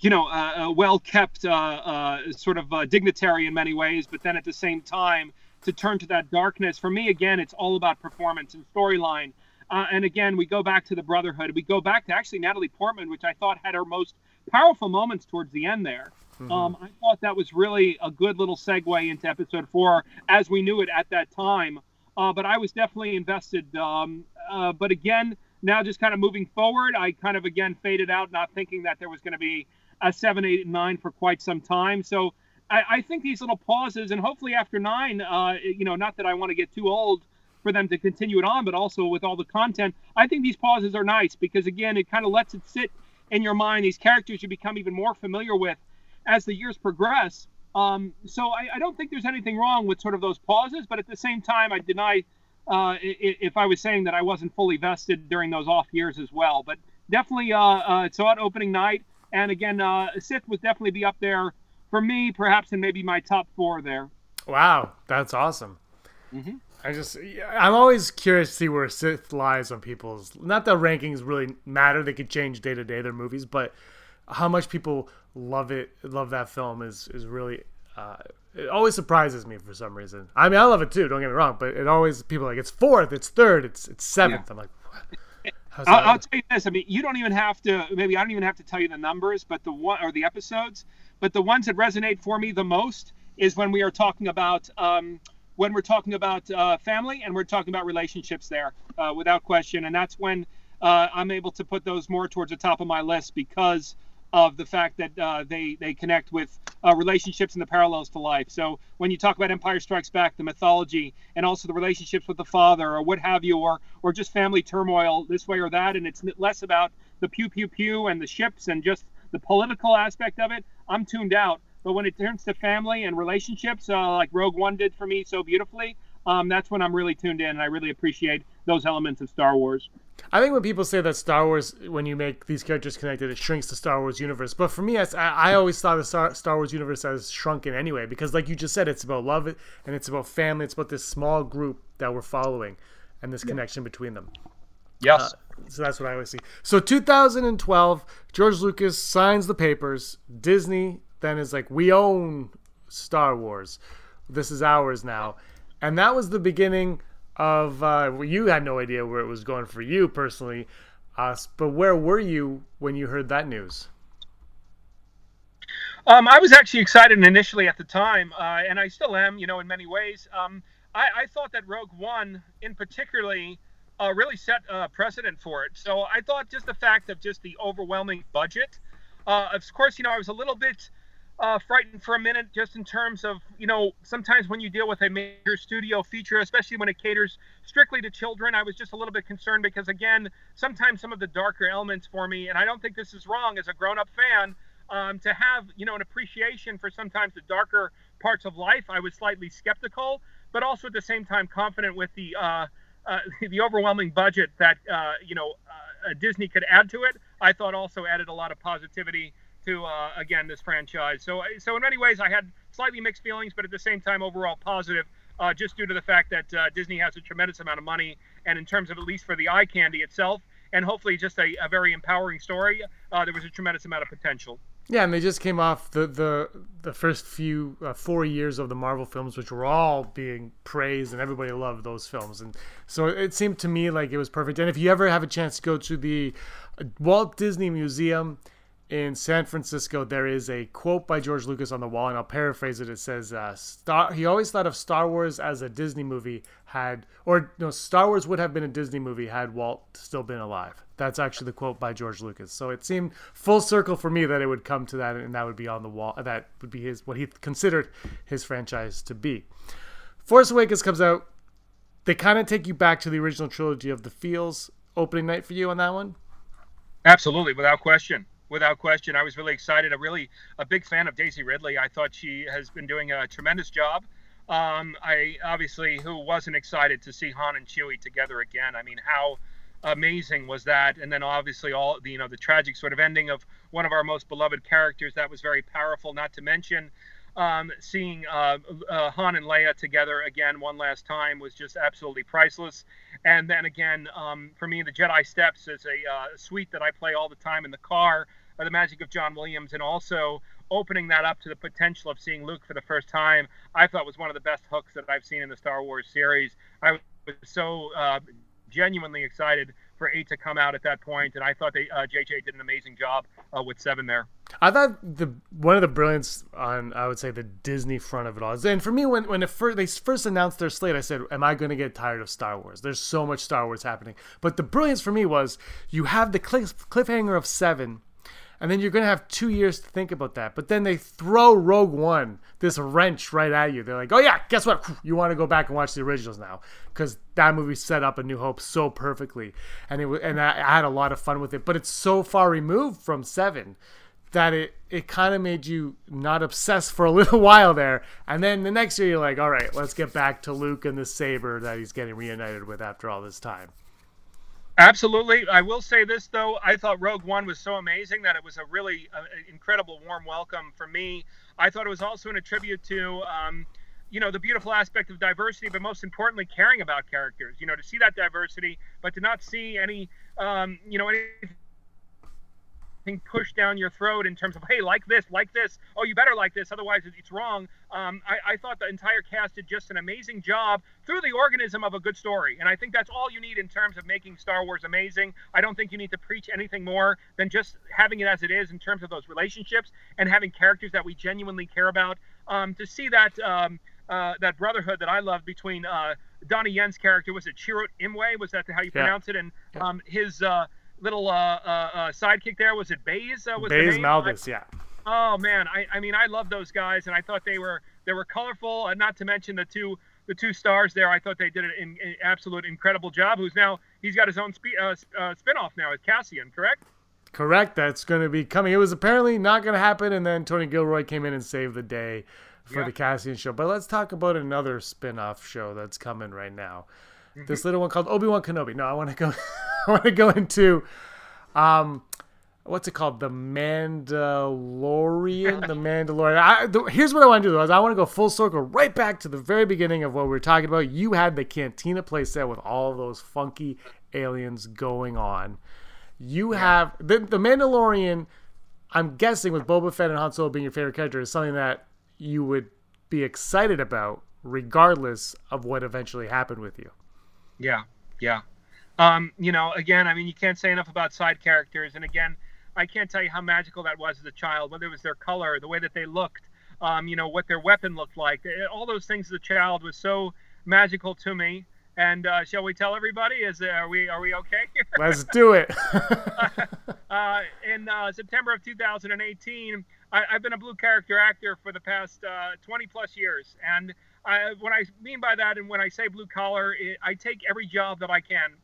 you know, well-kept sort of dignitary in many ways, but then at the same time to turn to that darkness. For me, again, it's all about performance and storyline. And again, we go back to the brotherhood. We go back to actually Natalie Portman, which I thought had her most powerful moments towards the end there. Mm-hmm. I thought that was really a good little segue into episode 4 as we knew it at that time. But I was definitely invested. But again... Now just kind of moving forward, I kind of, again, faded out, not thinking that there was going to be a 7, 8, and 9 for quite some time. So I think these little pauses, and hopefully after 9, you know, not that I want to get too old for them to continue it on, but also with all the content, I think these pauses are nice because, again, it kind of lets it sit in your mind. These characters you become even more familiar with as the years progress. So I don't think there's anything wrong with sort of those pauses, but at the same time, I deny if I was saying that I wasn't fully vested during those off years as well. But definitely, it's on opening night, and again, Sith would definitely be up there for me, perhaps in maybe my top four there. Wow, that's awesome. Mm-hmm. I'm always curious to see where Sith lies on people's. Not that rankings really matter; they could change day to day their movies, but how much people love that film is really it always surprises me for some reason. I mean, I love it too, don't get me wrong, but it always, people are like, it's fourth, it's third, it's seventh. Yeah. I'm like, what? I'll tell you this, I mean, you don't even have to, maybe I don't even have to tell you the numbers, but the episodes, but the ones that resonate for me the most is when we are talking about family and we're talking about relationships there, without question. And that's when I'm able to put those more towards the top of my list because of the fact that they connect with relationships and the parallels to life. So when you talk about Empire Strikes Back, the mythology, and also the relationships with the father or what have you, or just family turmoil this way or that, and it's less about the pew pew pew and the ships and just the political aspect of it, I'm tuned out. But when it turns to family and relationships, like Rogue One did for me so beautifully, that's when I'm really tuned in, and I really appreciate those elements of Star Wars. I think when people say that Star Wars, when you make these characters connected, it shrinks the Star Wars universe. But for me, I always saw the Star Wars universe as shrunken anyway, because like you just said, it's about love and it's about family. It's about this small group that we're following and this connection between them. Yes. So that's what I always see. So 2012, George Lucas signs the papers. Disney then is like, we own Star Wars. This is ours now. And that was the beginning of you had no idea where it was going for you personally, but where were you when you heard that news? I was actually excited initially at the time, and I still am, you know, in many ways. I thought that Rogue One in particularly really set precedent for it. So I thought just the fact of just the overwhelming budget, of course, you know, I was a little bit frightened for a minute, just in terms of, you know, sometimes when you deal with a major studio feature, especially when it caters strictly to children, I was just a little bit concerned because, again, sometimes some of the darker elements for me, and I don't think this is wrong as a grown-up fan, to have, you know, an appreciation for sometimes the darker parts of life. I was slightly skeptical, but also at the same time confident with the overwhelming budget that, you know, Disney could add to it. I thought also added a lot of positivity to, again, this franchise. So in many ways, I had slightly mixed feelings, but at the same time, overall positive, just due to the fact that Disney has a tremendous amount of money, and in terms of, at least for the eye candy itself, and hopefully just a very empowering story, there was a tremendous amount of potential. Yeah, and they just came off the first few 4 years of the Marvel films, which were all being praised, and everybody loved those films. And so it seemed to me like it was perfect. And if you ever have a chance to go to the Walt Disney Museum in San Francisco, there is a quote by George Lucas on the wall, and I'll paraphrase it. It says, he always thought of Star Wars as a Disney movie Star Wars would have been a Disney movie had Walt still been alive. That's actually the quote by George Lucas. So it seemed full circle for me that it would come to that, and that would be on the wall. That would be what he considered his franchise to be. Force Awakens comes out. They kind of take you back to the original trilogy of the feels. Opening night for you on that one? Absolutely, without question. Without question, I was really excited. I'm really a big fan of Daisy Ridley. I thought she has been doing a tremendous job. I obviously, who wasn't excited to see Han and Chewie together again? I mean, how amazing was that? And then obviously all the, you know, the tragic sort of ending of one of our most beloved characters. That was very powerful. Not to mention seeing Han and Leia together again one last time was just absolutely priceless. And then again, for me, the Jedi Steps is a suite that I play all the time in the car, the magic of John Williams, and also opening that up to the potential of seeing Luke for the first time, I thought was one of the best hooks that I've seen in the Star Wars series. I was so genuinely excited for 8 to come out at that point, and I thought JJ did an amazing job with 7 there. I thought one of the brilliance on, I would say, the Disney front of it all is, and for me, when they first announced their slate, I said, am I going to get tired of Star Wars? There's so much Star Wars happening. But the brilliance for me was you have the cliffhanger of 7, and then you're going to have 2 years to think about that. But then they throw Rogue One, this wrench right at you. They're like, oh yeah, guess what? You want to go back and watch the originals now. Because that movie set up A New Hope so perfectly. And I had a lot of fun with it. But it's so far removed from 7 that it kind of made you not obsessed for a little while there. And then the next year you're like, all right, let's get back to Luke and the saber that he's getting reunited with after all this time. Absolutely. I will say this, though. I thought Rogue One was so amazing that it was a really incredible warm welcome for me. I thought it was also an attribute to, you know, the beautiful aspect of diversity, but most importantly, caring about characters, you know, to see that diversity, but to not see any, you know, anything pushed down your throat in terms of, hey, like this, oh, you better like this, otherwise it's wrong. I thought the entire cast did just an amazing job through the organism of a good story. And I think that's all you need in terms of making Star Wars amazing. I don't think you need to preach anything more than just having it as it is in terms of those relationships and having characters that we genuinely care about. To see that that brotherhood that I loved between Donnie Yen's character, was it Chirrut Imwe? Was that how you pronounce it? And his little sidekick there, was it Baze? Baze Malbus, yeah. Oh man, I mean, I love those guys, and I thought they were colorful, and not to mention the two stars there. I thought they did an absolute incredible job. Who's now he's got his own spinoff now as Cassian, correct? Correct. That's going to be coming. It was apparently not going to happen, and then Tony Gilroy came in and saved the day for the Cassian show. But let's talk about another spin-off show that's coming right now. Mm-hmm. This little one called Obi-Wan Kenobi. No, I want to go into what's it called? The Mandalorian. The Mandalorian. Here's what I want to do, though, is I want to go full circle right back to the very beginning of what we were talking about. You had the Cantina playset with all those funky aliens going on. You have the Mandalorian. I'm guessing with Boba Fett and Han Solo being your favorite character is something that you would be excited about regardless of what eventually happened with you. Yeah. You know, again, I mean, you can't say enough about side characters. And again, I can't tell you how magical that was as a child, whether it was their color, the way that they looked, you know, what their weapon looked like. All those things as a child was so magical to me. And shall we tell everybody? Are we okay here? Let's do it. In September of 2018, I've been a blue character actor for the past 20 plus years. And what I mean by that, and when I say blue collar, I take every job that I can.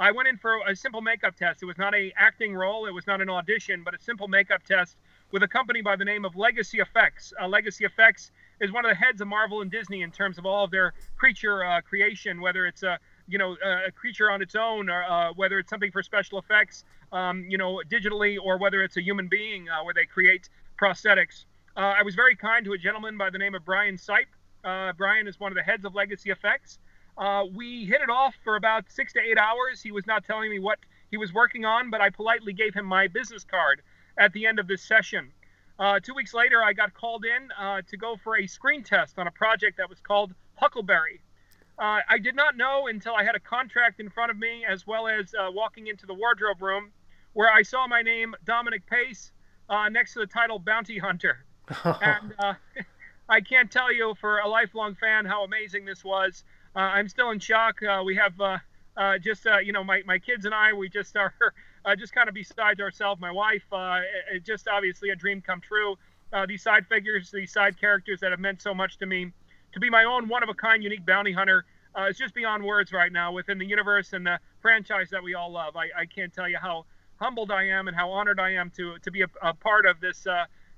I went in for a simple makeup test. It was not an acting role. It was not an audition, but a simple makeup test with a company by the name of Legacy Effects. Legacy Effects is one of the heads of Marvel and Disney in terms of all of their creature creation, whether it's a creature on its own, or whether it's something for special effects, you know, digitally, or whether it's a human being where they create prosthetics. I was very kind to a gentleman by the name of Brian Sipe. Brian is one of the heads of Legacy Effects. We hit it off for about 6 to 8 hours. He was not telling me what he was working on, but I politely gave him my business card at the end of this session. 2 weeks later, I got called in to go for a screen test on a project that was called Huckleberry. I did not know until I had a contract in front of me, as well as walking into the wardrobe room, where I saw my name, Dominic Pace, next to the title Bounty Hunter. And I can't tell you, for a lifelong fan, how amazing this was. I'm still in shock. We have you know, my kids and I, we just are... just kind of beside ourselves. My wife, it just obviously a dream come true. These side figures, these side characters that have meant so much to me, to be my own one-of-a-kind unique bounty hunter, is just beyond words right now within the universe and the franchise that we all love. I can't tell you how humbled I am and how honored I am to be a part of this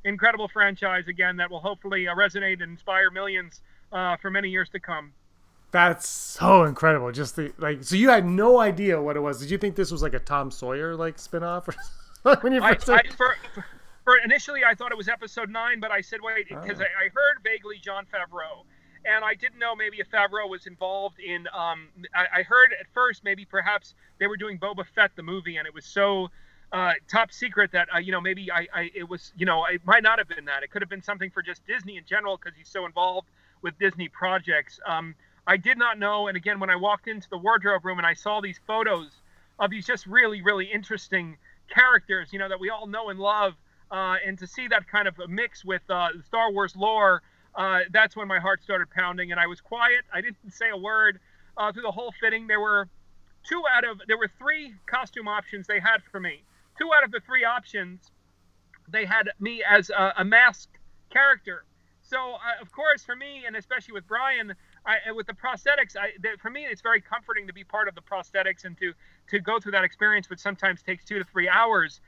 incredible franchise, again, that will hopefully resonate and inspire millions for many years to come. That's so incredible. Just so you had no idea what it was. Did you think this was like a Tom Sawyer like spinoff? When you first initially, I thought it was episode 9, but I said wait, because I heard vaguely Jon Favreau, and I didn't know maybe if Favreau was involved in. I heard at first maybe perhaps they were doing Boba Fett the movie, and it was so top secret that you know, maybe it was, you know, it might not have been that. It could have been something for just Disney in general because he's so involved with Disney projects. I did not know, and again, when I walked into the wardrobe room and I saw these photos of these just really, really interesting characters, you know, that we all know and love, and to see that kind of a mix with Star Wars lore, that's when my heart started pounding, and I was quiet. I didn't say a word through the whole fitting. There were 3 costume options they had for me. 2 out of the 3 options, they had me as a masked character. So, of course, for me, and especially with Brian, with the prosthetics, for me, it's very comforting to be part of the prosthetics and to go through that experience, which sometimes takes 2 to 3 hours.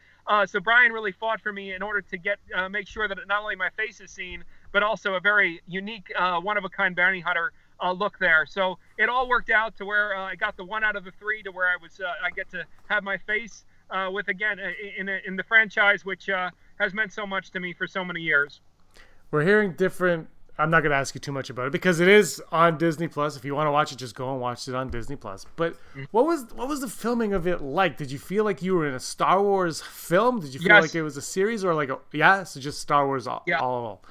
So Brian really fought for me in order to get make sure that not only my face is seen, but also a very unique, one-of-a-kind bounty hunter look there. So it all worked out to where I got the one out of the three, to where I was I get to have my face with, again, in the franchise, which has meant so much to me for so many years. We're hearing different. I'm not going to ask you too much about it because it is on Disney Plus. If you want to watch it, just go and watch it on Disney Plus. But what was the filming of it like? Did you feel like you were in a Star Wars film? Did you feel like it was a series or like a, so just Star Wars all.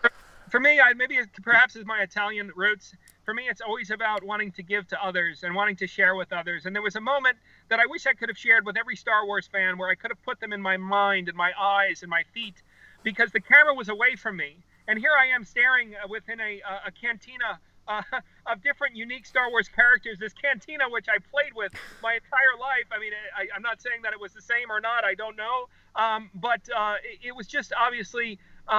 For me, maybe perhaps is my Italian roots. For me, it's always about wanting to give to others and wanting to share with others. And there was a moment that I wish I could have shared with every Star Wars fan where I could have put them in my mind and my eyes and my feet, because the camera was away from me. And here I am staring within a cantina of different unique Star Wars characters. This cantina, which I played with my entire life. I mean, I'm not saying that it was the same or not. I don't know. But it was just obviously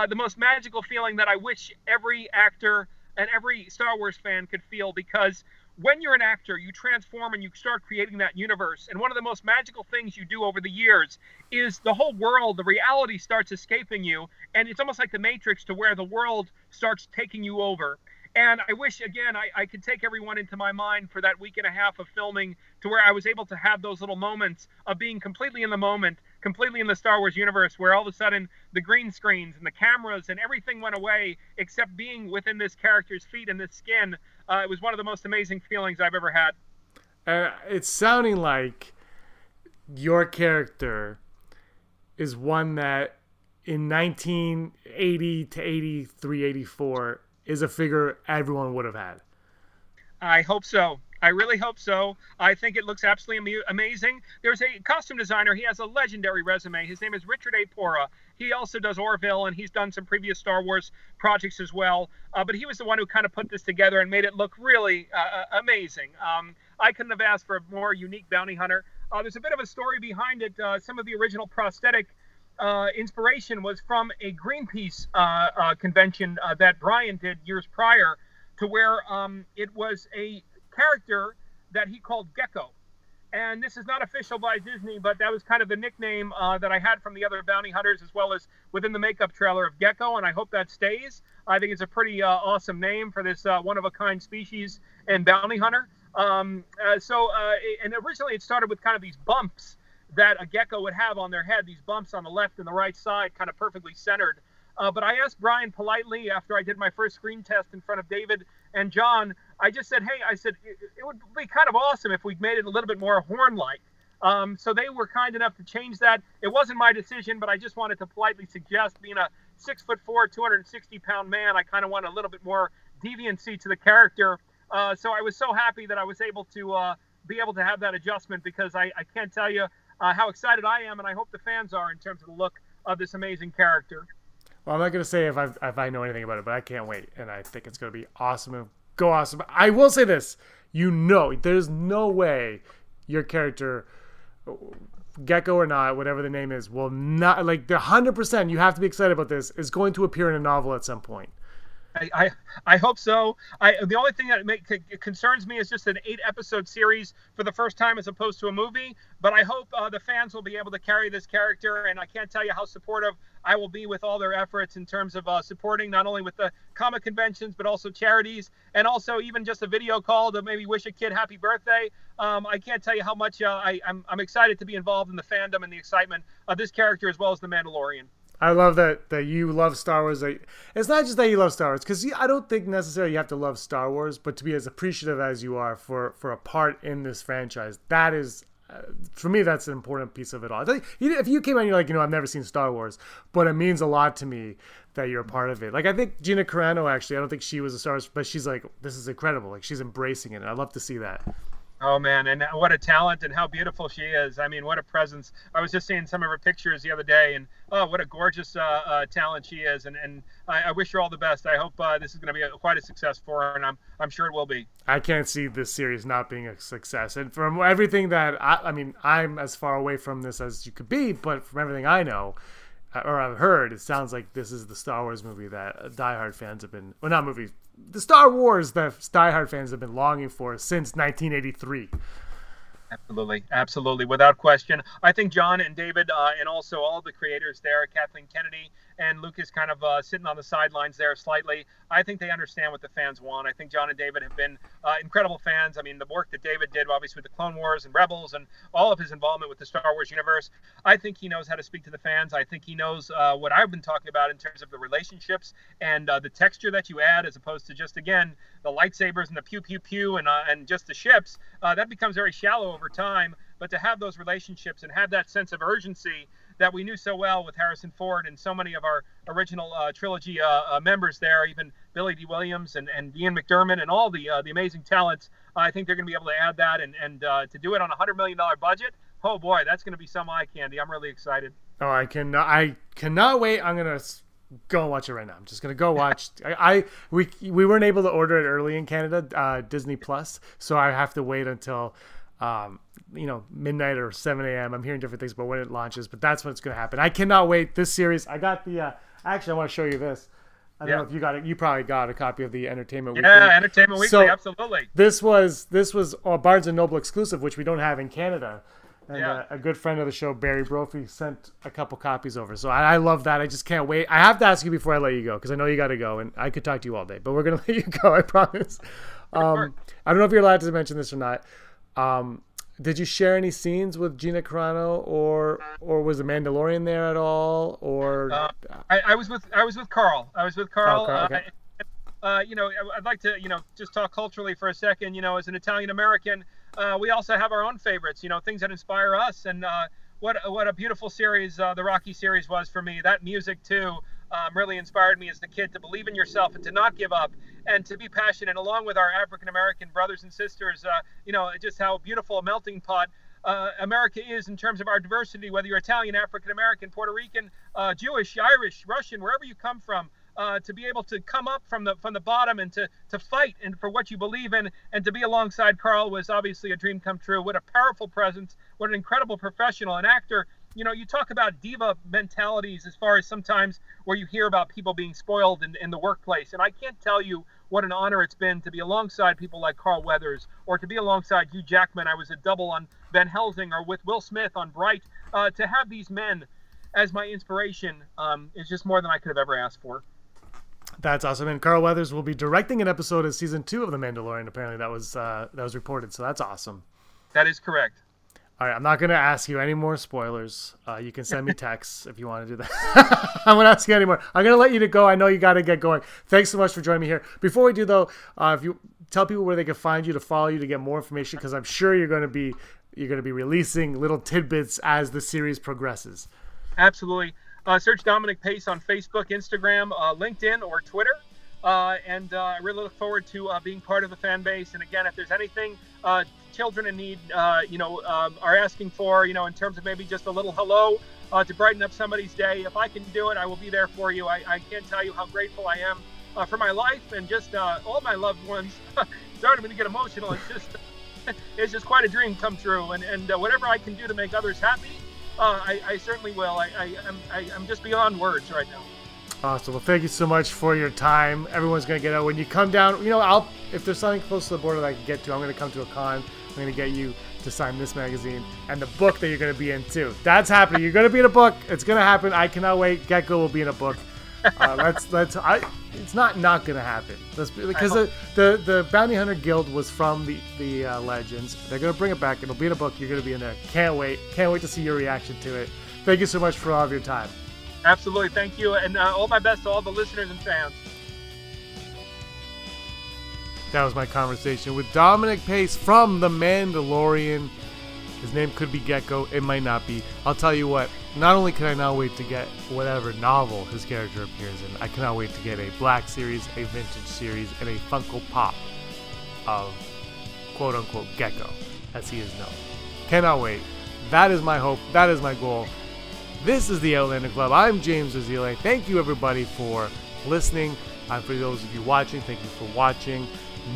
the most magical feeling that I wish every actor and every Star Wars fan could feel, because when you're an actor, you transform and you start creating that universe. And one of the most magical things you do over the years is the whole world, the reality starts escaping you. And it's almost like the Matrix, to where the world starts taking you over. And I wish, again, I could take everyone into my mind for that week and a half of filming, to where I was able to have those little moments of being completely in the moment, completely in the Star Wars universe, where all of a sudden the green screens and the cameras and everything went away except being within this character's feet and this skin. It was one of the most amazing feelings I've ever had. It's sounding like your character is one that in 1980 to 83, 84... is a figure everyone would have had. I hope so. I really hope so. I think it looks absolutely amazing. There's a costume designer. He has a legendary resume. His name is Richard A. Pora. He also does Orville, and he's done some previous Star Wars projects as well. But he was the one who kind of put this together and made it look really amazing. I couldn't have asked for a more unique bounty hunter. There's a bit of a story behind it. Some of the original prosthetic inspiration was from a Greenpeace convention that Brian did years prior, to where it was a character that he called Gecko. And this is not official by Disney, but that was kind of the nickname that I had from the other bounty hunters, as well as within the makeup trailer, of Gecko, and I hope that stays. I think it's a pretty awesome name for this one-of-a-kind species and bounty hunter. And originally it started with kind of these bumps that a gecko would have on their head, these bumps on the left and the right side, kind of perfectly centered. But I asked Brian politely, after I did my first screen test in front of David and John, I just said, hey, I said, it would be kind of awesome if we'd made it a little bit more horn-like. So they were kind enough to change that. It wasn't my decision, but I just wanted to politely suggest, being a 6'4", 260-pound man, I kind of want a little bit more deviancy to the character. So I was so happy that I was able to be able to have that adjustment, because I can't tell you how excited I am, and I hope the fans are, in terms of the look of this amazing character. Well, I'm not going to say if I know anything about it, but I can't wait, and I think it's going to be awesome and go awesome. I will say this. You know, there's no way your character, Gecko or not, whatever the name is, will not, like, 100%, you have to be excited about this, is going to appear in a novel at some point. I hope so. The only thing that concerns me is just an 8-episode series for the first time as opposed to a movie. But I hope the fans will be able to carry this character. And I can't tell you how supportive I will be with all their efforts in terms of supporting, not only with the comic conventions, but also charities. And also even just a video call to maybe wish a kid happy birthday. I can't tell you how much I'm excited to be involved in the fandom and the excitement of this character, as well as the Mandalorian. I love that you love Star Wars. It's not just that you love Star Wars, because I don't think necessarily you have to love Star Wars, but to be as appreciative as you are for a part in this franchise, that is, for me, that's an important piece of it all. If you came out and you're like, I've never seen Star Wars, but it means a lot to me that you're a part of it. Like, I think Gina Carano, actually, I don't think she was a Star Wars, but she's like, this is incredible. Like, she's embracing it, and I love to see that. Oh, man, and what a talent, and how beautiful she is. I mean, what a presence. I was just seeing some of her pictures the other day, and oh, what a gorgeous talent she is. And I wish her all the best. I hope this is going to be quite a success for her, and I'm sure it will be. I can't see this series not being a success. And from everything that I'm as far away from this as you could be, but from everything I know or I've heard, it sounds like this is the Star Wars movie that diehard fans have been – well, not movie – the Star Wars that diehard fans have been longing for since 1983. Absolutely. Absolutely. Without question. I think John and David and also all the creators there, Kathleen Kennedy and Lucas, kind of sitting on the sidelines there slightly. I think they understand what the fans want. I think John and David have been incredible fans. I mean, the work that David did, obviously, with the Clone Wars and Rebels and all of his involvement with the Star Wars universe, I think he knows how to speak to the fans. I think he knows what I've been talking about in terms of the relationships and the texture that you add, as opposed to just, again, the lightsabers and the pew, pew, pew, and just the ships. That becomes very shallow over time. But to have those relationships and have that sense of urgency that we knew so well with Harrison Ford and so many of our original trilogy members there, even Billy D. Williams and Ian McDiarmid and all the amazing talents, I think they're going to be able to add that and to do it on a $100 million budget. Oh boy, that's going to be some eye candy. I'm really excited. Oh, I cannot wait. I'm going to go watch it right now. I'm just going to go watch. We weren't able to order it early in Canada, Disney Plus, so I have to wait until midnight or 7 a.m. I'm hearing different things about when it launches, but that's when it's going to happen. I cannot wait. This series, I got the actually, I want to show you this. I don't know if you got it. You probably got a copy of the Entertainment Weekly. Yeah, Entertainment Weekly, so absolutely. This was a Barnes & Noble exclusive, which we don't have in Canada. And a good friend of the show, Barry Brophy, sent a couple copies over. So I love that. I just can't wait. I have to ask you before I let you go, because I know you got to go, and I could talk to you all day, but we're going to let you go, I promise. I don't know if you're allowed to mention this or not. Did you share any scenes with Gina Carano, or was the Mandalorian there at all? Or I was with Carl. Oh, Carl, okay. I'd like to just talk culturally for a second. As an Italian American, we also have our own favorites. Things that inspire us. And what a beautiful series the Rocky series was for me. That music too really inspired me as a kid to believe in yourself and to not give up and to be passionate, along with our African-American brothers and sisters, just how beautiful a melting pot America is in terms of our diversity, whether you're Italian, African-American, Puerto Rican, Jewish, Irish, Russian, wherever you come from, to be able to come up from the bottom and to fight and for what you believe in. And to be alongside Carl was obviously a dream come true. What a powerful presence, what an incredible professional and actor. You talk about diva mentalities as far as sometimes where you hear about people being spoiled in the workplace. And I can't tell you what an honor it's been to be alongside people like Carl Weathers, or to be alongside Hugh Jackman. I was a double on Van Helsing, or with Will Smith on Bright. To have these men as my inspiration is just more than I could have ever asked for. That's awesome. And Carl Weathers will be directing an episode of season 2 of The Mandalorian. Apparently that was reported. So that's awesome. That is correct. All right, I'm not going to ask you any more spoilers. You can send me texts if you want to do that. I'm not asking anymore. I'm going to let you go. I know you got to get going. Thanks so much for joining me here. Before we do, though, if you tell people where they can find you to follow you to get more information, because I'm sure you're going to be releasing little tidbits as the series progresses. Absolutely. Search Dominic Pace on Facebook, Instagram, LinkedIn, or Twitter. I really look forward to being part of the fan base. And again, if there's anything children in need, are asking for, in terms of maybe just a little hello to brighten up somebody's day, if I can do it, I will be there for you. I can't tell you how grateful I am for my life and just all my loved ones. Starting to get emotional. It's just quite a dream come true. And whatever I can do to make others happy, I certainly will. I'm just beyond words right now. Awesome. Well, thank you so much for your time. Everyone's going to get out. When you come down, if there's something close to the border that I can get to, I'm going to come to a con. I'm going to get you to sign this magazine and the book that you're going to be in, too. That's happening. You're going to be in a book. It's going to happen. I cannot wait. Gecko will be in a book. It's not going to happen. Because the Bounty Hunter Guild was from the Legends. They're going to bring it back. It'll be in a book. You're going to be in there. Can't wait. Can't wait to see your reaction to it. Thank you so much for all of your time. Absolutely. Thank you. And all my best to all the listeners and fans. That was my conversation with Dominic Pace from The Mandalorian. His name could be Gecko. It might not be. I'll tell you what. Not only can I not wait to get whatever novel his character appears in, I cannot wait to get a Black series, a Vintage series, and a Funko Pop of quote-unquote Gecko, as he is known. Cannot wait. That is my hope. That is my goal. This is the Outlander Club. I'm James Razile. Thank you, everybody, for listening. For those of you watching, thank you for watching.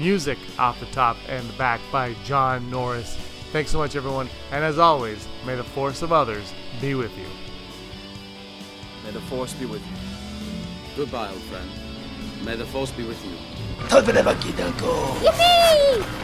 Music off the top and the back by John Norris. Thanks so much, everyone. And as always, may the force of others be with you. May the force be with you. Goodbye, old friend. May the force be with you. Yippee!